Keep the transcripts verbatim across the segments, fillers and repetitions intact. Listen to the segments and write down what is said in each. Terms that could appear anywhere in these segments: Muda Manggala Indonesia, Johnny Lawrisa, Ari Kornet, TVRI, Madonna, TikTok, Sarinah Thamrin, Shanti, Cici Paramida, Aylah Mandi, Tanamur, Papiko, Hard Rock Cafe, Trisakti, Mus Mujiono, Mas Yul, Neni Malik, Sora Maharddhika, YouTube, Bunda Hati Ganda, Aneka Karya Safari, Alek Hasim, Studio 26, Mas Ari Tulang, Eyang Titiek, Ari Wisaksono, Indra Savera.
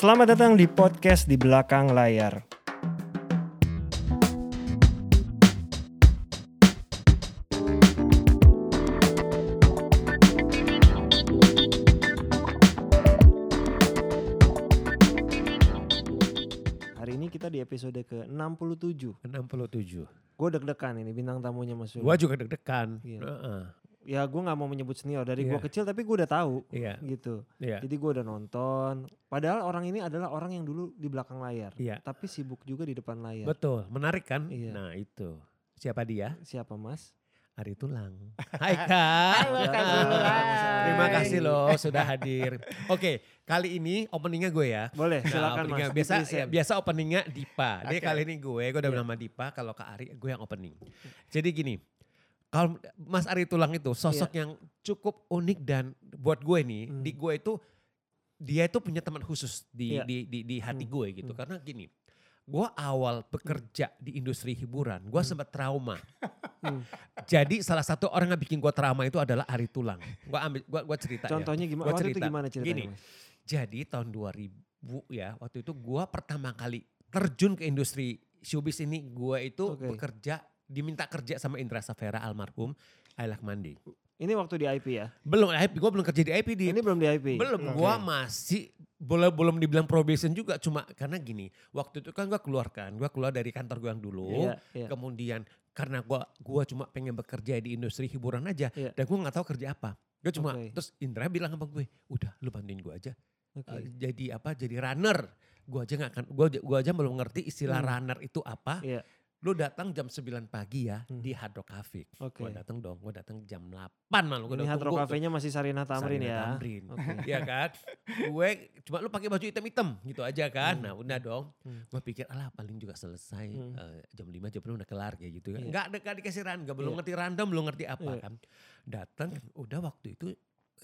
Selamat datang di podcast Di Belakang Layar. Hari ini kita di episode ke enam puluh tujuh. enam puluh tujuh. Gue deg-degan ini bintang tamunya Mas Yul. Gue juga deg-degan. Iya. Uh-uh. Ya gue gak mau menyebut senior dari yeah. gue kecil, tapi gue udah tahu yeah. gitu. Yeah. Jadi gue udah nonton. Padahal orang ini adalah orang yang dulu di belakang layar. Yeah. Tapi sibuk juga di depan layar. Betul, menarik kan? Yeah. Nah itu. Siapa dia? Siapa Mas? Ari Tulang. Hai Kak. Halo Kak Tulang. Terima kasih loh sudah hadir. Oke, okay, kali ini openingnya gue ya. Boleh, nah, silakan Mas. Biasa, ya, biasa openingnya Dipa. Okay. Jadi kali ini gue, gue udah yeah. bernama Dipa. Kalau Kak Ari, gue yang opening. Jadi gini. Kalau Mas Ari Tulang itu sosok yeah. yang cukup unik dan buat gue nih, hmm. di gue itu dia itu punya teman khusus di yeah. di, di di hati hmm. gue gitu. Hmm. Karena gini, gue awal bekerja hmm. di industri hiburan, gue hmm. sempat trauma. Hmm. Jadi salah satu orang yang bikin gue trauma itu adalah Ari Tulang. Gue ambil, gue gue cerita. Contohnya ya. gimana? Gua cerita. Waktu itu gimana ceritanya? Gini, Mas? Jadi tahun dua ribu ya, waktu itu gue pertama kali terjun ke industri showbiz ini, gue itu okay. bekerja. Diminta kerja sama Indra Savera almarhum Aylah Mandi. Ini waktu di I P ya? Belum, gue belum kerja di I P. Di, ini belum di I P? Belum, okay. gue masih boleh, belum dibilang probation juga. Cuma karena gini, waktu itu kan gue keluarkan. Gue keluar dari kantor gue yang dulu. Yeah, yeah. Kemudian karena gue gua cuma pengen bekerja di industri hiburan aja. Yeah. Dan gue gak tahu kerja apa. Gue cuma, okay. terus Indra bilang sama gue, udah lu bantuin gue aja. Okay. Uh, jadi apa, jadi runner. Gue aja gak akan, gue aja belum ngerti istilah hmm. runner itu apa. Yeah. Lu datang jam sembilan pagi ya hmm. di Hard Rock Cafe. Okay. Gue datang dong, gue datang jam delapan malu. Gua ini Hard Rock Cafe-nya masih Sarinah Thamrin ya. Thamrin. Okay. Ya kan. Gue cuma lu pakai baju hitam-hitam gitu aja kan. Hmm. Nah udah dong. Hmm. Gue pikir alah paling juga selesai. Hmm. Uh, jam lima jam enam udah kelar kayak gitu kan. Yeah. Gak, gak dikasih random, gak belum yeah. ngerti random, belum ngerti apa yeah. kan. Datang udah waktu itu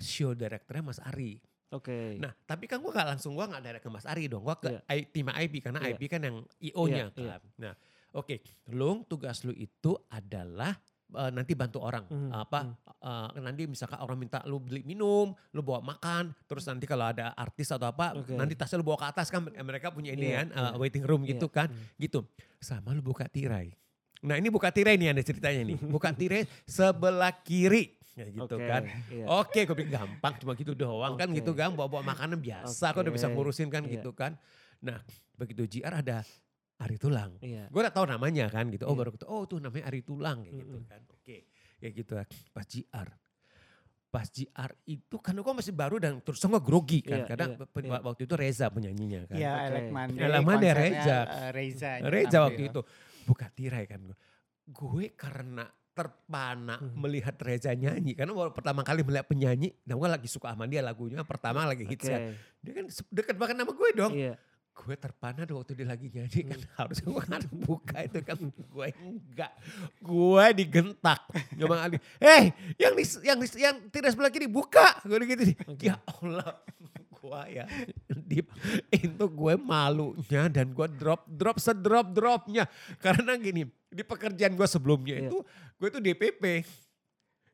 show director-nya Mas Ari. Oke. Okay. Nah tapi kan gue gak langsung, gue gak direct ke Mas Ari dong. Gue ke yeah. tim I P karena yeah. I P kan yang I O-nya yeah. kan. Yeah. Nah. Oke, okay. Lung tugas lu itu adalah uh, nanti bantu orang hmm. apa hmm. Uh, nanti misalkan orang minta lu beli minum, lu bawa makan, terus nanti kalau ada artis atau apa, okay. nanti tasnya lu bawa ke atas kan mereka punya ini yeah. kan uh, waiting room yeah. gitu kan, hmm. gitu. Sama lu buka tirai. Nah ini buka tirai nih ada ceritanya nih, buka tirai sebelah kiri, ya gitu okay. kan. Yeah. Oke, okay, gue pikir gampang cuma gitu doang okay. kan gitu kan, bawa-bawa makanan biasa, okay. kok udah bisa ngurusin kan yeah. gitu kan. Nah begitu J R ada Ari Tulang, iya. gue udah tahu namanya kan gitu. Oh iya. baru gitu, oh tuh namanya Ari Tulang kayak gitu kan. Oke, okay. kayak gitu kan. Pas J R, pas J R itu karena gue masih baru dan terus gue grogi kan. Iya, Kadang iya. waktu itu Reza penyanyinya kan. Iya, okay. Alek Mandi. Alek Mandi Reza. Reza, Reza waktu itu. Buka tirai kan gue. Gue karena terpana hmm. melihat Reza nyanyi. Karena baru pertama kali melihat penyanyi, dan gue lagi suka sama dia lagunya. Pertama lagi hits okay. kan. Dia kan deket banget sama gue dong. Iya. Gue terpana waktu dia lagi nyanyi kan hmm. harusnya gue kan buka itu kan gue enggak gue digentak Bang Ali, eh yang di, yang di, yang tidak sebelah kiri buka gue gitu nih okay. ya Allah gue ya Dip, itu gue malunya dan gue drop drop sedrop dropnya karena gini di pekerjaan gue sebelumnya yeah. itu gue itu D P P.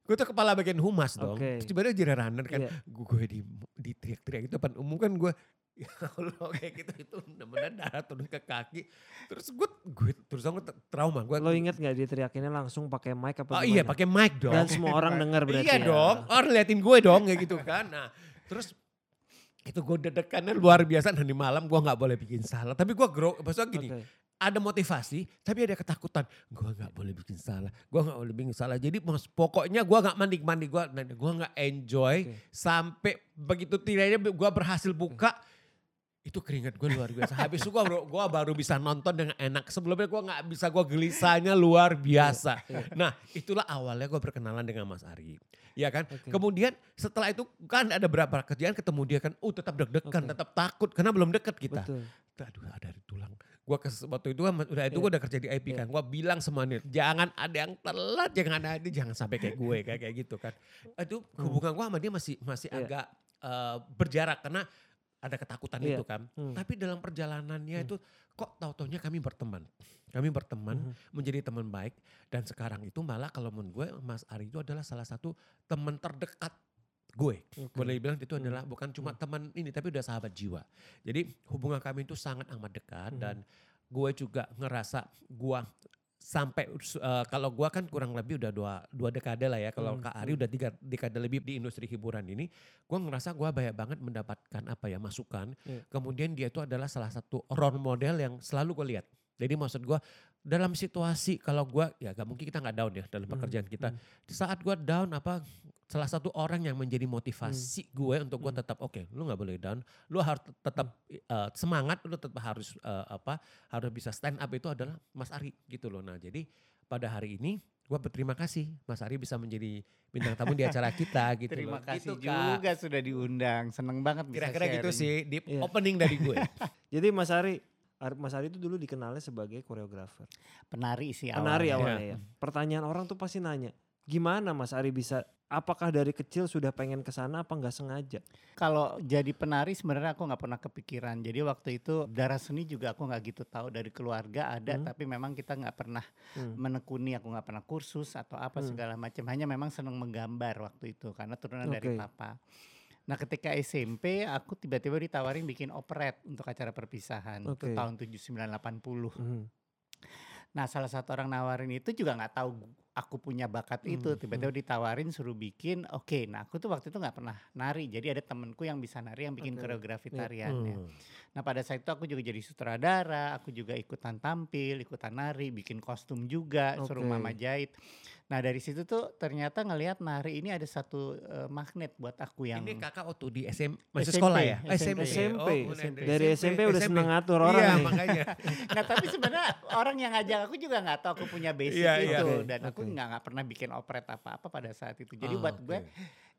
Gue tuh kepala bagian humas dong. Okay. Terus tiba-tiba jadi runner kan. Yeah. Gue di, di teriak-teriak itu depan umum kan gue. Ya Allah kayak gitu. Itu bener-bener darah turun ke kaki. Terus gue, gue terus gue trauma. Gua, lo inget gak dia teriakinnya langsung pakai mic apa? Oh gimana? Iya pakai mic dong. Dan semua orang dengar berarti. Iya ya. dong. Orang liatin gue dong kayak gitu kan. Nah terus. Itu gue deg-degannya luar biasa. Dan di malam gue gak boleh bikin salah. Tapi gue grow. Maksudnya gini. Okay. Ada motivasi tapi ada ketakutan. Gue gak boleh bikin salah. Gue gak boleh bikin salah. Jadi pokoknya gue gak mandi-mandi. Gue gue gak enjoy. Okay. Sampai begitu tirainya gue berhasil buka. Okay. Itu keringat gue luar biasa. Habis itu gue, gue baru bisa nonton dengan enak. Sebelumnya gue gak bisa. Gue gelisahnya luar biasa. Yeah, yeah. Nah itulah awalnya gue berkenalan dengan Mas Ari. Ya kan, okay. kemudian setelah itu kan ada beberapa kerjaan ketemu dia kan, oh tetap deg-degan, okay. tetap takut karena belum dekat kita. Betul. Aduh ada Ari Tulang. Gua kes, waktu itu kan, udah itu yeah. gua udah kerja di I P yeah. kan, gua bilang sama dia, jangan ada yang telat, jangan ada itu, jangan sampai kayak gue kayak kayak gitu kan. Itu hubungan gua sama dia masih masih yeah. agak uh, berjarak karena ada ketakutan yeah. itu kan. Hmm. Tapi dalam perjalanannya hmm. itu kok tahu-taunya kami berteman. Kami berteman, mm-hmm. menjadi teman baik. Dan sekarang itu malah kalau menurut gue Mas Ari itu adalah salah satu teman terdekat gue. Okay. Boleh bilang itu adalah bukan cuma hmm. teman ini tapi udah sahabat jiwa. Jadi hubungan kami itu sangat amat dekat hmm. dan gue juga ngerasa gue sampai uh, kalau gue kan kurang lebih udah dua, dua dekade lah ya. Kalau hmm. Kak Ari udah tiga dekade lebih di industri hiburan ini. Gue ngerasa gue banyak banget mendapatkan apa ya masukan. Hmm. Kemudian dia itu adalah salah satu role model yang selalu gue lihat. Jadi maksud gue dalam situasi kalau gue ya gak mungkin kita gak down ya dalam pekerjaan hmm. kita. Saat gue down apa salah satu orang yang menjadi motivasi hmm. gue untuk gue tetap oke okay, lu gak boleh down. Lu harus tetap uh, semangat, lu tetap harus uh, apa harus bisa stand up itu adalah Mas Ari gitu loh. Nah jadi pada hari ini gue berterima kasih Mas Ari bisa menjadi bintang tamu di acara kita gitu. Terima loh. Kasih gitu, juga Kak. Sudah diundang, seneng banget bisa sharing. Kira-kira gitu sih di yeah. opening dari gue. Jadi Mas Ari. Mas Ari itu dulu dikenalnya sebagai koreografer. Penari sih awalnya. Penari awalnya ya. ya. Pertanyaan orang tuh pasti nanya, gimana Mas Ari bisa, apakah dari kecil sudah pengen kesana apa gak sengaja? Kalau jadi penari sebenarnya aku gak pernah kepikiran. Jadi waktu itu darah seni juga aku gak gitu tahu, dari keluarga ada hmm. tapi memang kita gak pernah hmm. menekuni, aku gak pernah kursus atau apa hmm. segala macam. Hanya memang seneng menggambar waktu itu karena turunan okay. dari papa. Nah ketika S M P aku tiba-tiba ditawarin bikin operet untuk acara perpisahan okay. itu tahun tujuh puluh sembilan delapan puluh. Mm. Nah salah satu orang nawarin itu juga gak tahu aku punya bakat mm. itu. Tiba-tiba mm. ditawarin suruh bikin oke. Okay. Nah aku tuh waktu itu gak pernah nari. Jadi ada temanku yang bisa nari yang bikin okay. koreografi tariannya. Mm. Nah pada saat itu aku juga jadi sutradara. Aku juga ikutan tampil, ikutan nari, bikin kostum juga okay. suruh mama jahit. Nah dari situ tuh ternyata ngelihat nari ini ada satu uh, magnet buat aku yang... Ini kakak waktu di S M, masih sekolah ya? S M P. S M P. Oh, S M P. Dari S M P, S M P udah seneng ngatur orang iya, nih. Makanya. Nah tapi sebenarnya orang yang ngajak aku juga gak tahu aku punya basic yeah, itu. Yeah. Dan okay. aku gak, gak pernah bikin operet apa-apa pada saat itu. Jadi oh, buat okay. gue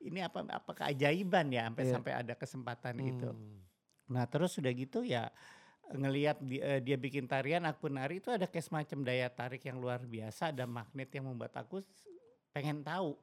ini apa, apa keajaiban ya sampai yeah. sampai ada kesempatan hmm. itu. Nah terus udah gitu ya... ngelihat dia, dia bikin tarian, aku nari itu ada kayak semacam daya tarik yang luar biasa, ada magnet yang membuat aku pengen tahu.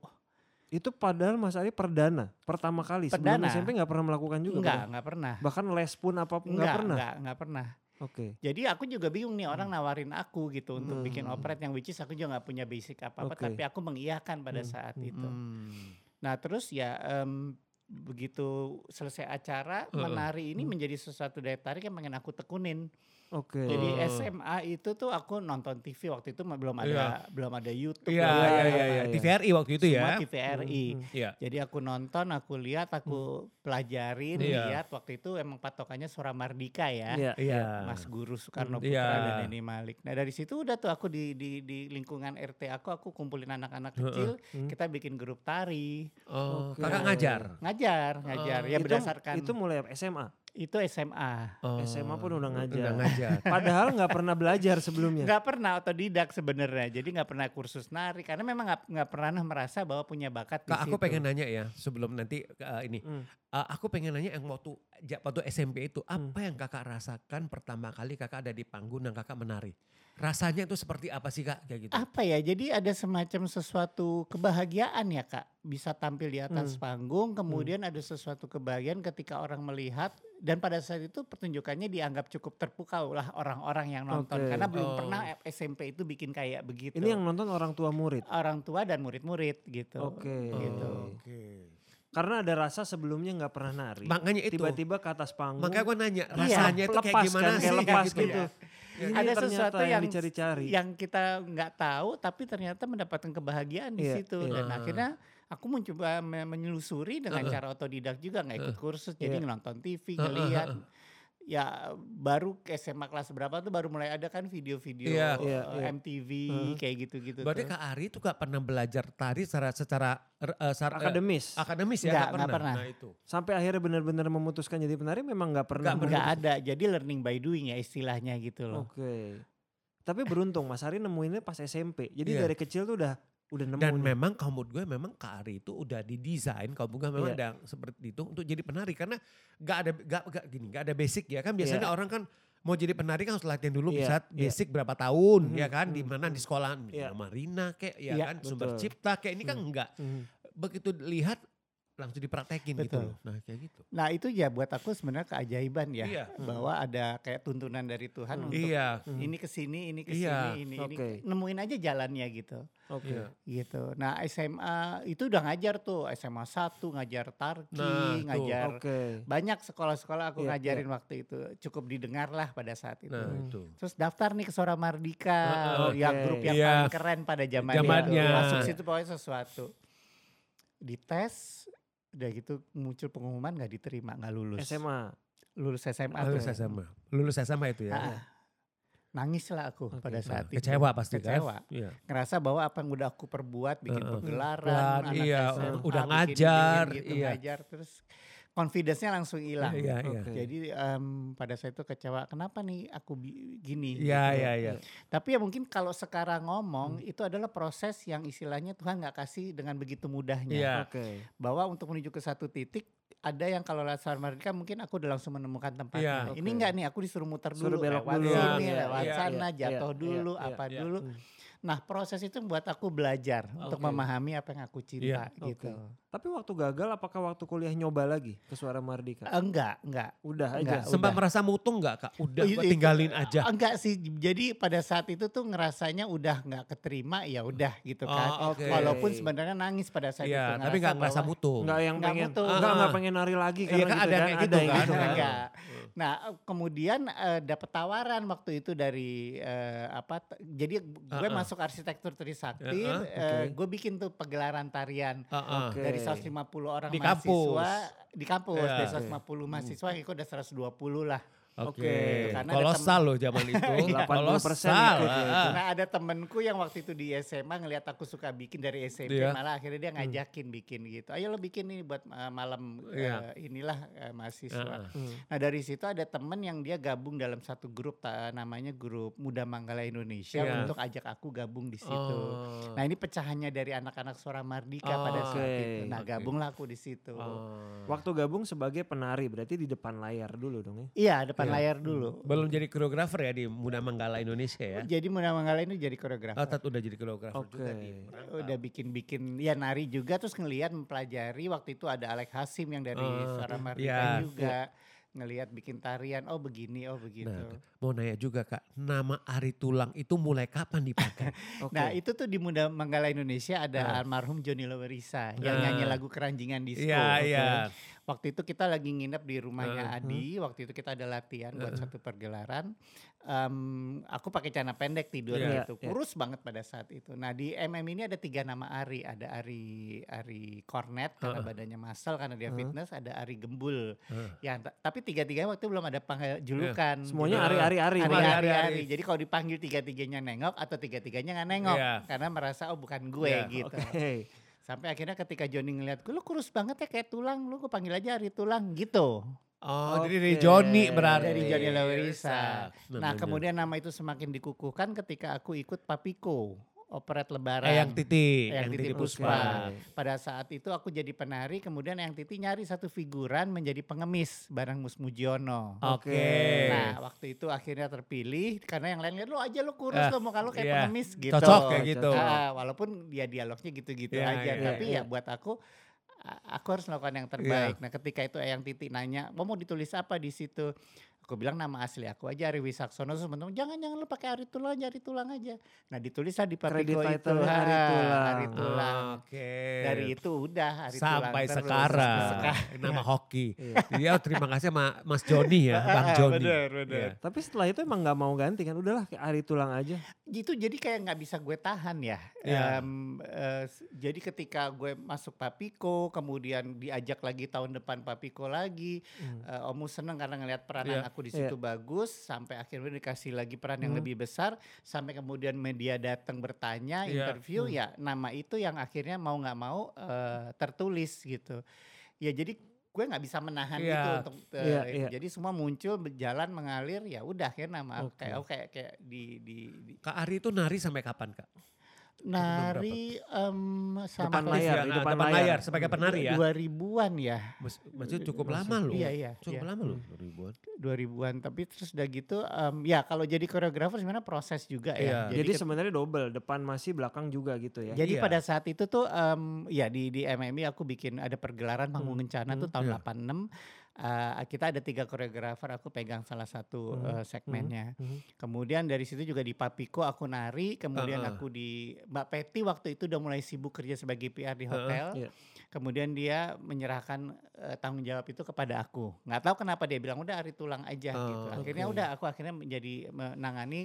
Itu padahal Mas Ari perdana, pertama kali perdana. Sebelum S M P gak pernah melakukan juga? Enggak, enggak pernah. Bahkan les pun apapun enggak, gak pernah? Enggak, enggak pernah. Okay. Jadi aku juga bingung nih orang hmm. nawarin aku gitu untuk hmm. bikin operet yang which is aku juga gak punya basic apa-apa okay. tapi aku mengiyakan pada hmm. saat itu. Hmm. Nah terus ya... Um, begitu selesai acara uh, menari ini uh, menjadi sesuatu daya tarik yang pengen aku tekunin. Oke. Okay. Jadi S M A itu tuh aku nonton T V waktu itu belum ada yeah. belum ada YouTube. Iya iya iya T V R I waktu itu semua ya. Semua T V R I. Mm, yeah. Jadi aku nonton, aku lihat, aku pelajarin, yeah. lihat waktu itu emang patokannya Sora Marddhika ya. Yeah. Yeah. Mas Guru Soekarno Putra yeah. dan Neni Malik. Nah dari situ udah tuh aku di di di lingkungan R T aku aku kumpulin anak-anak kecil, uh, uh. kita bikin grup tari. Oh, okay. Kakak ngajar. Ngajar Ngajar, ngajar. Oh, ya itu, berdasarkan itu mulai S M A. Itu S M A. Oh, S M A pun udah ngajar. Udah ngajar. Padahal nggak pernah belajar sebelumnya. Nggak pernah otodidak sebenarnya. Jadi nggak pernah kursus nari karena memang nggak nggak pernah merasa bahwa punya bakat. Kak, aku pengen nanya ya sebelum nanti uh, ini. Hmm. Uh, aku pengen nanya yang waktu waktu S M P itu apa hmm. yang kakak rasakan pertama kali kakak ada di panggung dan kakak menari? Rasanya itu seperti apa sih Kak? Kayak gitu. Apa ya, jadi ada semacam sesuatu kebahagiaan ya Kak. Bisa tampil di atas hmm. panggung, kemudian hmm. ada sesuatu kebahagiaan ketika orang melihat. Dan pada saat itu pertunjukannya dianggap cukup terpukau lah orang-orang yang nonton. Okay. Karena oh. belum pernah S M P itu bikin kayak begitu. Ini yang nonton orang tua murid? Orang tua dan murid-murid gitu. Oke. Okay. Gitu. Oh, Oke. Okay. Karena ada rasa sebelumnya gak pernah nari. Makanya itu. Tiba-tiba ke atas panggung. Makanya gue nanya rasanya iya, itu kayak gimana kan, sih. Lepas gitu. gitu. Ya. Ini ada sesuatu yang, yang dicari-cari. Yang kita gak tahu tapi ternyata mendapatkan kebahagiaan yeah. di situ. Yeah. Dan uh. akhirnya aku mencoba menyelusuri dengan uh. cara otodidak juga. Gak ikut kursus uh. jadi yeah. nonton T V, ngeliat. Uh. Uh. Uh. Ya baru S M A kelas berapa tuh baru mulai ada kan video-video yeah. Uh, yeah. M T V uh. kayak gitu-gitu. Berarti tuh. Kak Ari tuh gak pernah belajar tari secara... secara Uh, sar- akademis, uh, akademis ya nggak, nggak pernah. Nah, itu. Sampai akhirnya benar-benar memutuskan jadi penari memang nggak pernah. Nggak, nggak ada, jadi learning by doing ya istilahnya gitu loh. Oke, okay. Tapi beruntung Mas Ari nemuinnya pas S M P. Jadi yeah. dari kecil tuh udah udah nemu. Dan nih. Memang kamu gue memang Kak Ari itu udah didesain kamu gue memang yeah. ada seperti itu untuk jadi penari karena nggak ada nggak gini nggak ada basic ya kan biasanya yeah. orang kan. Mau jadi penari kan harus latihan dulu yeah, bisa basic yeah. berapa tahun mm-hmm, ya kan mm-hmm. di mana di sekolah yeah. Marina kayak ya yeah, kan betul. Sumber Cipta kayak ini mm-hmm. kan enggak. Mm-hmm. Begitu lihat langsung dipraktekin. Betul. Gitu loh. Nah kayak gitu. Nah itu ya buat aku sebenarnya keajaiban ya. Iya. Bahwa hmm. ada kayak tuntunan dari Tuhan hmm. untuk iya. hmm. ini kesini, ini kesini, iya. ini, okay. ini. Nemuin aja jalannya gitu. Oke. Okay. Gitu. Nah S M A itu udah ngajar tuh. S M A satu ngajar tarki, nah, ngajar okay. banyak sekolah-sekolah aku yeah, ngajarin yeah. waktu itu. Cukup didengar lah pada saat itu. Nah, itu. Terus daftar nih ke Sora Mardica. Uh, okay. Yang grup yang yeah. paling keren pada zamannya. Masuk situ pokoknya sesuatu. Dites. Udah gitu muncul pengumuman gak diterima, gak lulus. S M A? Lulus S M A. Lulus tuh. S M A. Lulus S M A itu ya? Ah, nangis lah aku okay. pada saat nah, itu. Kecewa pasti kan? Kecewa. Iya. Ngerasa bahwa apa yang udah aku perbuat, bikin uh, pegelaran, uh, anak iya, S M A, udah bikin, ngajar. Bikin gitu, iya. Ngajar terus confidence-nya langsung hilang. Iya, iya. Okay. Jadi um, pada saat itu kecewa, kenapa nih aku gini. Iya, gitu. Iya, iya. Tapi ya mungkin kalau sekarang ngomong hmm. itu adalah proses yang istilahnya Tuhan gak kasih dengan begitu mudahnya. Iya. Okay. Bahwa untuk menuju ke satu titik ada yang kalau Sora Maharddhika mungkin aku udah langsung menemukan tempatnya. Iya, okay. Ini gak nih aku disuruh muter dulu, suruh belok lewat dulu. Sini, iya, lewat iya, sana, iya, jatuh iya, dulu, iya, apa iya, dulu. Iya. Nah proses itu buat aku belajar okay. untuk memahami apa yang aku cinta yeah. gitu. Okay. Tapi waktu gagal apakah waktu kuliah nyoba lagi ke Sora Maharddhika? Enggak, enggak. Udah enggak, aja. Sempat merasa mutung enggak Kak? Udah itu, tinggalin itu, aja. Enggak sih, jadi pada saat itu tuh ngerasanya udah enggak keterima ya udah gitu kan. Oh, okay. Walaupun sebenarnya nangis pada saat yeah, itu. Tapi enggak merasa mutung. Enggak yang enggak pengen, mutung. Enggak, enggak pengen nari lagi karena iya, kan gitu ada kan. Gitu, ada yang gitu kan. Enggak. Nah kemudian uh, dapat tawaran waktu itu dari uh, apa, t- jadi gue uh-uh. masuk arsitektur Trisakti, uh-uh. okay. uh, gue bikin tuh pegelaran tarian uh-uh. okay. dari seratus lima puluh orang di mahasiswa, kampus. Di kampus, yeah. dari seratus lima puluh okay. mahasiswa, itu udah seratus dua puluh lah. Oke, okay. gitu, kolosal tem- loh zaman itu, delapan puluh persen gitu. Nah ada temenku yang waktu itu di S M A ngelihat aku suka bikin dari S M P, yeah. malah akhirnya dia ngajakin hmm. bikin gitu. Ayo lo bikin ini buat uh, malam yeah. uh, inilah uh, mahasiswa. Uh. Hmm. Nah dari situ ada temen yang dia gabung dalam satu grup, ta- namanya grup Muda Manggala Indonesia yeah. untuk ajak aku gabung di situ. Oh. Nah ini pecahannya dari anak-anak Sora Maharddhika oh, pada saat okay. itu. Nah gabunglah aku di situ. Oh. Waktu gabung sebagai penari berarti di depan layar dulu dong ya? Iya depan Iya. layar dulu. Belum jadi koreografer ya di Muda Manggala Indonesia ya. Jadi Muda Manggala ini jadi koreografer. Oh, tat udah jadi koreografer okay. juga di Merantau. Udah bikin-bikin ya nari juga, terus ngelihat mempelajari waktu itu ada Alek Hasim yang dari oh, Sora Maharddhika ya, juga. Ya. Ngelihat bikin tarian, oh begini, oh begitu. Nah, mau nanya juga Kak, nama Ari Tulang itu mulai kapan dipakai? Okay. Nah itu tuh di Muda Manggala Indonesia ada nah. almarhum Johnny Lawrisa yang nah. nyanyi lagu Keranjingan Disco. Yeah, okay. yeah. Waktu itu kita lagi nginep di rumahnya uh, Adi, uh, waktu itu kita ada latihan uh, buat satu pergelaran. Um, aku pakai celana pendek tidurnya yeah, itu, kurus yeah. banget pada saat itu. Nah di M M ini ada tiga nama Ari, ada Ari Ari Kornet uh, karena badannya muscle karena dia uh, fitness, ada Ari Gembul. Uh, ya t- tapi tiga-tiganya waktu itu belum ada panggil julukan. Yeah. Semuanya Ari-Ari. Ari-Ari. Jadi kalau dipanggil tiga-tiganya nengok atau tiga-tiganya gak nengok. Yeah. Karena merasa oh bukan gue yeah, gitu. Okay. Sampai akhirnya ketika Johnny ngeliat gue, lu kurus banget ya kayak tulang. Lu gue panggil aja Ari Tulang gitu. Oh, okay. Dari Johnny berarti. Dari Johnny Lawrisa. Nah kemudian nama itu semakin dikukuhkan ketika aku ikut Papiko. Operet Lebaran. Eyang Titiek. Eyang Titiek Puspa. Okay. Pada saat itu aku jadi penari, kemudian Eyang Titiek nyari satu figuran menjadi pengemis bareng Mus Mujiono. Oke. Okay. Nah waktu itu akhirnya terpilih karena yang lain lihat lo aja lo kurus uh, lo muka lo kayak yeah. pengemis gitu. Cocok kayak gitu. Nah, walaupun dia dialognya gitu-gitu yeah, aja. Yeah, Tapi yeah. ya buat aku, aku harus melakukan yang terbaik. Yeah. Nah ketika itu Eyang Titiek nanya, mau mau ditulis apa di situ? Aku bilang nama asli aku aja Ari Wisaksono. Sebentar, jangan-jangan lu pakai Ari Tulang, Ari Tulang aja. Nah ditulislah di Papiko itu Ari Tulang. Ari Tulang. Ah, Oke. Okay. Dari itu udah Ari sampai Tulang sekarang. Terus. Sampai sekarang. Nama hoki. Iya terima kasih sama Mas Johnny ya, Bang Johnny. Benar, benar. Ya. Tapi setelah itu emang gak mau ganti kan, udahlah Ari Tulang aja. Itu jadi kayak gak bisa gue tahan ya. Yeah. Um, uh, jadi ketika gue masuk Papiko, kemudian diajak lagi tahun depan Papiko lagi. Hmm. Uh, Omu seneng karena ngeliat peranan yeah. aku di situ yeah. bagus sampai akhirnya dikasih lagi peran yang hmm. lebih besar sampai kemudian media datang bertanya yeah. interview hmm. ya nama itu yang akhirnya mau nggak mau uh, tertulis gitu ya jadi gue nggak bisa menahan yeah. gitu untuk uh, yeah, yeah. jadi semua muncul berjalan mengalir ya udah ya nama okay. kayak kayak kayak di di, di. Kak Ari itu nari sampai kapan Kak? Nari um, sama depan layar, ya, depan, depan layar, layar sebagai penari ya. dua ribuan ya. Maksudnya cukup lama loh. Iya, iya. Cukup iya. lama loh dua ribuan. dua ribuan tapi terus udah gitu um, ya kalau jadi koreografer sebenarnya proses juga iya. ya. Jadi, jadi sebenarnya double, depan masih belakang juga gitu ya. Jadi iya. pada saat itu tuh um, ya di di M M I aku bikin ada pergelaran Panggung Kencana hmm. tuh tahun iya. delapan enam. Uh, kita ada tiga koreografer, aku pegang salah satu hmm. uh, segmennya. Hmm. Kemudian dari situ juga di Papiko aku nari, kemudian uh-uh. aku di Mbak Peti waktu itu udah mulai sibuk kerja sebagai P R di hotel. Uh-uh. Yeah. Kemudian dia menyerahkan uh, tanggung jawab itu kepada aku. Nggak tahu kenapa dia bilang udah Ari Tulang aja uh, gitu. Akhirnya okay. udah aku akhirnya menjadi menangani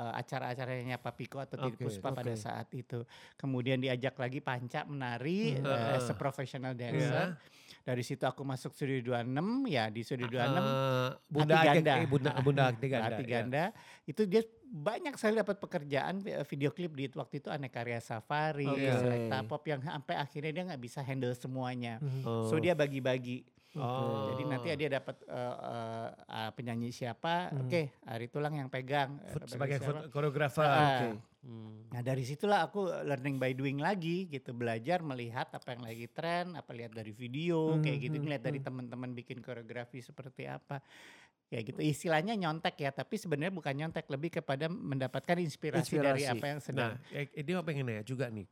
uh, acara-acaranya Papiko atau Titik okay, Puspa okay. pada saat itu. Kemudian diajak lagi Panca menari uh-uh. uh, as a professional dancer. Yeah. Dari situ aku masuk Studio dua puluh enam, ya di Studio dua puluh enam uh, Bunda Hati Ganda. Hati, Bunda, Bunda Hati Ganda. Hati Ganda. Ya. Itu dia banyak sekali dapat pekerjaan video klip di waktu itu Aneka Karya Safari, okay. Selekta Pop yang sampai akhirnya dia gak bisa handle semuanya. Oh. So dia bagi-bagi. Oh. Jadi nanti dia dapat uh, uh, penyanyi siapa, hmm. oke okay, Ari Tulang yang pegang. Food, sebagai koreografer. Uh, okay. Hmm. Nah dari situlah aku learning by doing lagi gitu, belajar melihat apa yang lagi tren, apa lihat dari video hmm, kayak gitu, hmm, ngeliat hmm. dari teman-teman bikin koreografi seperti apa kayak gitu, istilahnya nyontek ya, tapi sebenarnya bukan nyontek, lebih kepada mendapatkan inspirasi, inspirasi. dari apa yang sedang. Nah dia pengen nanya juga nih,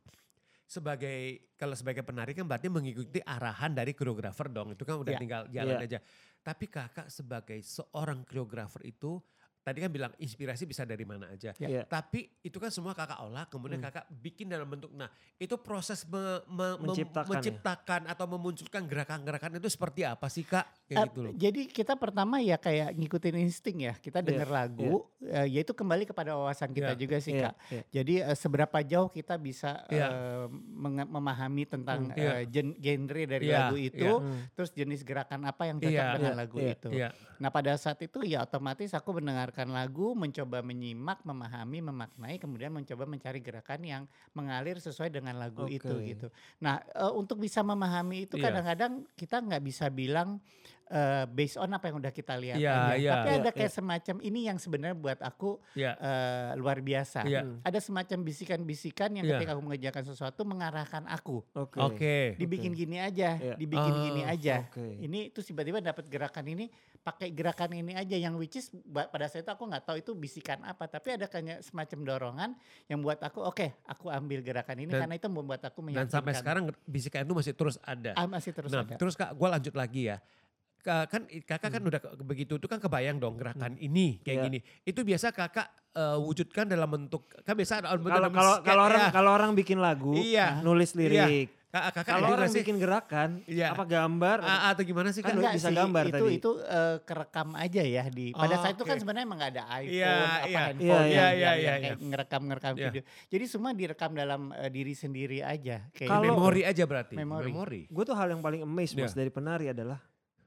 sebagai kalau sebagai penari kan berarti mengikuti arahan dari koreografer dong, itu kan udah yeah. tinggal jalan yeah. aja, tapi kakak sebagai seorang koreografer itu tadi kan bilang inspirasi bisa dari mana aja. Ya. Tapi itu kan semua kakak olah kemudian hmm. kakak bikin dalam bentuk. Nah itu proses me, me, menciptakan, menciptakan ya. atau memunculkan gerakan-gerakan itu seperti apa sih kak? Kayak uh, gitu loh. Jadi kita pertama ya kayak ngikutin insting ya. Kita denger yeah. lagu yeah. Uh, ya itu kembali kepada wawasan kita yeah. juga sih yeah. kak. Yeah. Jadi uh, seberapa jauh kita bisa yeah. uh, meng- memahami tentang mm, yeah. uh, gen- genre dari yeah. lagu itu. Yeah. Mm. Terus jenis gerakan apa yang cocok yeah. dengan yeah. lagu yeah. itu. Yeah. Nah pada saat itu ya otomatis aku mendengar lagu, mencoba menyimak, memahami, memaknai, kemudian mencoba mencari gerakan yang mengalir sesuai dengan lagu okay. itu gitu. Nah uh, untuk bisa memahami itu yeah. kadang-kadang kita gak bisa bilang uh, based on apa yang udah kita lihat yeah, aja. Yeah, Tapi yeah, ada kayak yeah. semacam ini yang sebenarnya buat aku yeah. uh, luar biasa. Yeah. Ada semacam bisikan-bisikan yang yeah. ketika aku mengerjakan sesuatu mengarahkan aku. Oke. Okay. Okay. Dibikin okay. gini aja, yeah. dibikin oh, gini aja. Okay. Ini terus tiba-tiba dapat gerakan ini, pakai gerakan ini aja yang which is pada saat itu aku gak tahu itu bisikan apa, tapi ada kayak semacam dorongan yang buat aku oke okay, aku ambil gerakan ini dan, karena itu membuat aku meyakinkan. Dan sampai sekarang bisikan itu masih terus ada. Ah, masih terus nah, ada. Terus kak gue lanjut lagi ya. Kan kakak kan hmm. udah begitu itu kan kebayang dong gerakan hmm. ini kayak yeah. gini. Itu biasa kakak uh, wujudkan dalam bentuk kan biasa dalam bentuk kalau kalau orang ya. kalau orang bikin lagu, iya. nulis lirik. Iya. Kalau orang bikin gerakan, iya. apa gambar A- atau gimana sih kan lu bisa sih, gambar itu, tadi. Itu itu uh, kerekam aja ya di. Pada oh, saat okay. itu kan sebenarnya emang gak ada iPhone, yeah, apa yeah. handphone yeah, yang, yeah, yang, yeah, yang yeah. ngerekam-ngerekam yeah. video. Jadi semua direkam dalam uh, diri sendiri aja. Kayak memori aja berarti. Memori. Gue tuh hal yang paling amazed yeah. mas dari penari adalah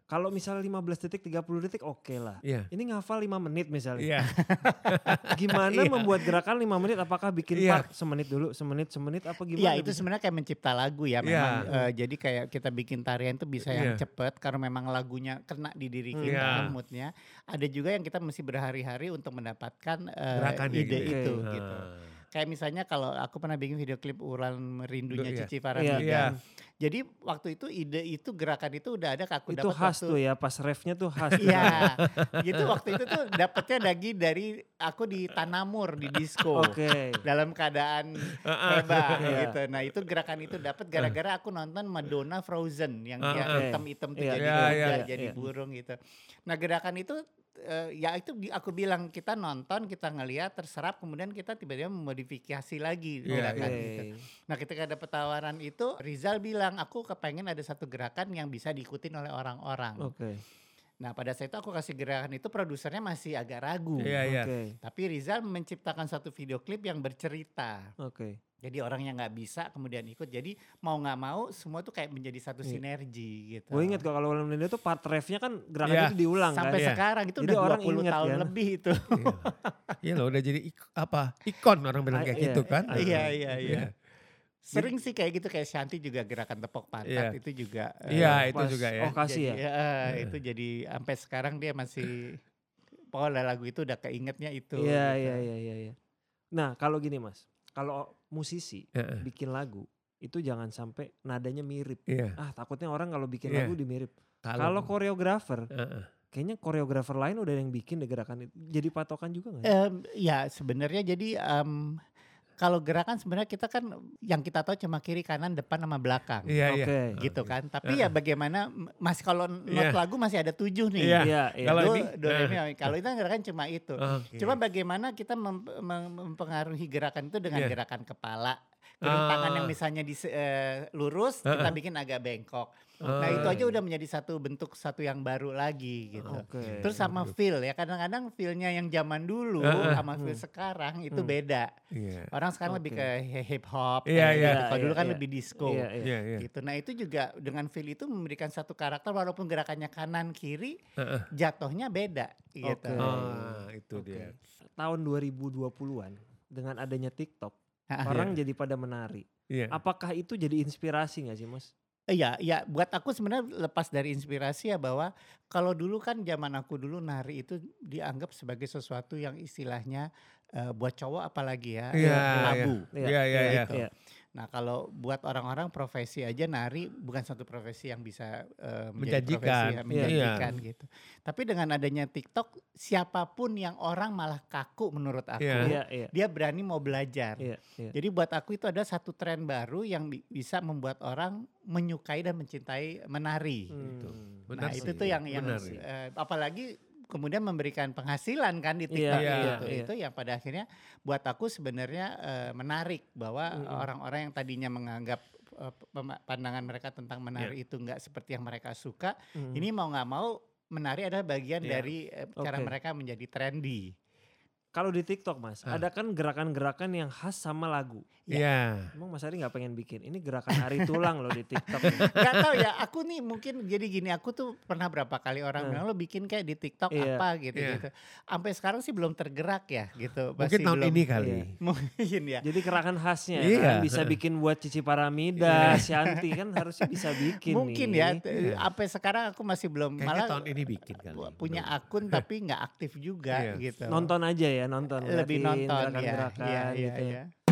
kalau misalnya lima belas detik, tiga puluh detik oke okay lah. Yeah. Ini ngafal lima menit misalnya. Yeah. Gimana yeah. membuat gerakan lima menit, apakah bikin yeah. part semenit dulu, semenit, semenit apa gimana? Ya yeah, itu sebenarnya kayak mencipta lagu ya memang. Yeah. Uh, jadi kayak kita bikin tarian tuh bisa yang yeah. cepat karena memang lagunya kena di diri kita, yeah. moodnya. Ada juga yang kita mesti berhari-hari untuk mendapatkan uh, ide gitu. itu okay. gitu. Hmm. Kayak misalnya kalau aku pernah bikin video klip Uran Merindunya yeah. Cici Paramida. Yeah. Yeah. Jadi waktu itu ide itu gerakan itu udah ada aku dapat waktu. Itu khas tuh ya pas refnya tuh khas. Iya. Gitu waktu itu tuh dapetnya lagi dari aku di Tanamur di disco. Oke. Okay. Dalam keadaan hebat yeah. gitu. Nah itu gerakan itu dapat gara-gara aku nonton Madonna Frozen yang dia okay. hitam-hitam tuh yeah. jadi yeah, yeah, yeah. jadi burung gitu. Nah gerakan itu Uh, ya itu aku bilang kita nonton, kita ngelihat, terserap, kemudian kita tiba-tiba memodifikasi lagi yeah, gerakan yeah, gitu. Nah ketika dapat tawaran itu Rizal bilang aku kepengen ada satu gerakan yang bisa diikutin oleh orang-orang. Okay. Nah pada saat itu aku kasih gerakan itu produsernya masih agak ragu. Yeah, yeah. Okay. Tapi Rizal menciptakan satu video klip yang bercerita. Okay. Jadi orang yang gak bisa kemudian ikut. Jadi mau gak mau semua tuh kayak menjadi satu sinergi gitu. Gue inget kalau Ulan Melinda tuh part refnya kan gerakannya yeah. itu diulang sampai kan. Sampai sekarang itu jadi udah orang dua puluh tahun kan? Lebih itu. Iya loh udah jadi ik- apa ikon orang bilang kayak gitu kan. Iya iya iya. Sering sih kayak gitu kayak Shanti juga gerakan tepok pantat yeah. itu juga. Iya yeah, uh, itu juga ya. Oh kasih jadi, ya. Uh, yeah. Itu jadi sampai sekarang dia masih. Pokoknya lagu itu udah keingetnya itu. Iya iya iya. Nah kalau gini mas. kalau musisi yeah. bikin lagu itu jangan sampai nadanya mirip. Yeah. Ah takutnya orang kalau bikin yeah. lagu dimirip. Kalau koreografer, uh-uh. kayaknya koreografer lain udah yang bikin deh gerakan itu. Jadi patokan juga nggak? Um, ya sebenarnya jadi um, kalau gerakan sebenarnya kita kan yang kita tahu cuma kiri kanan depan sama belakang. Iya, yeah, okay. yeah. gitu kan. Tapi uh-huh. ya bagaimana mas kalau not yeah. lagu masih ada tujuh nih. Iya. Yeah. Yeah. Kalau ini uh-huh. kalau itu gerakan cuma itu. Okay. Cuma bagaimana kita mem- mempengaruhi gerakan itu dengan yeah. gerakan kepala. Turun tangan yang misalnya di, uh, lurus uh, kita bikin agak bengkok. Uh, nah itu aja udah menjadi satu bentuk satu yang baru lagi gitu. Okay. Terus sama feel ya kadang-kadang feelnya yang zaman dulu uh, sama feel hmm. sekarang itu hmm. beda. Yeah. Orang sekarang okay. lebih ke hip hop, yeah, yeah, gitu. Kalau yeah, dulu kan yeah. lebih disco yeah, yeah. Yeah, gitu. Nah itu juga dengan feel itu memberikan satu karakter walaupun gerakannya kanan kiri uh, jatuhnya beda gitu. Okay. Oh, itu okay. dia. Tahun dua ribu dua puluhan dengan adanya TikTok. Orang yeah. jadi pada menari. Yeah. Apakah itu jadi inspirasi gak sih Mas? Iya, ya buat aku sebenarnya lepas dari inspirasi ya bahwa kalau dulu kan zaman aku dulu nari itu dianggap sebagai sesuatu yang istilahnya uh, buat cowok apalagi ya, yeah, tabu. Iya, yeah. iya, yeah, yeah. Nah kalau buat orang-orang profesi aja nari bukan satu profesi yang bisa uh, menjadi menjanjikan. profesi menjanjikan yeah. gitu. Tapi dengan adanya TikTok siapapun yang orang malah kaku menurut aku yeah. Yeah. dia berani mau belajar. Yeah. Yeah. Jadi buat aku itu ada satu tren baru yang bi- bisa membuat orang menyukai dan mencintai menari. Hmm. Gitu. Benar nah sih. Itu tuh yang, yang uh, apalagi kemudian memberikan penghasilan kan di TikTok yeah, gitu. Yeah, itu yeah. yang pada akhirnya buat aku sebenarnya uh, menarik bahwa mm-hmm. orang-orang yang tadinya menganggap uh, pandangan mereka tentang menari yeah. itu enggak seperti yang mereka suka. Mm-hmm. Ini mau gak mau menari adalah bagian yeah. dari uh, cara okay. mereka menjadi trendy. Kalau di TikTok Mas, ah. ada kan gerakan-gerakan yang khas sama lagu. Iya. Yeah. Emang Mas Ari gak pengen bikin, ini gerakan Ari Tulang loh di TikTok. Gak tau ya, aku nih mungkin jadi gini, aku tuh pernah berapa kali orang hmm. bilang lo bikin kayak di TikTok yeah. apa gitu-gitu. Yeah. Sampai sekarang sih belum tergerak ya gitu. Mungkin tahun belum, ini kali. Ya. Mungkin ya. Jadi gerakan khasnya yeah. kan bisa bikin buat Cici Paramida, yeah. Shanti kan harusnya bisa bikin mungkin nih. Mungkin ya, yeah. sampai sekarang aku masih belum. Kayaknya malah tahun ini bikin kali. Punya akun tapi gak aktif juga yeah. gitu. Nonton aja ya. Nonton lebih nonton gerakan-gerakan ya, gerakan, ya, gitu ya. Ya.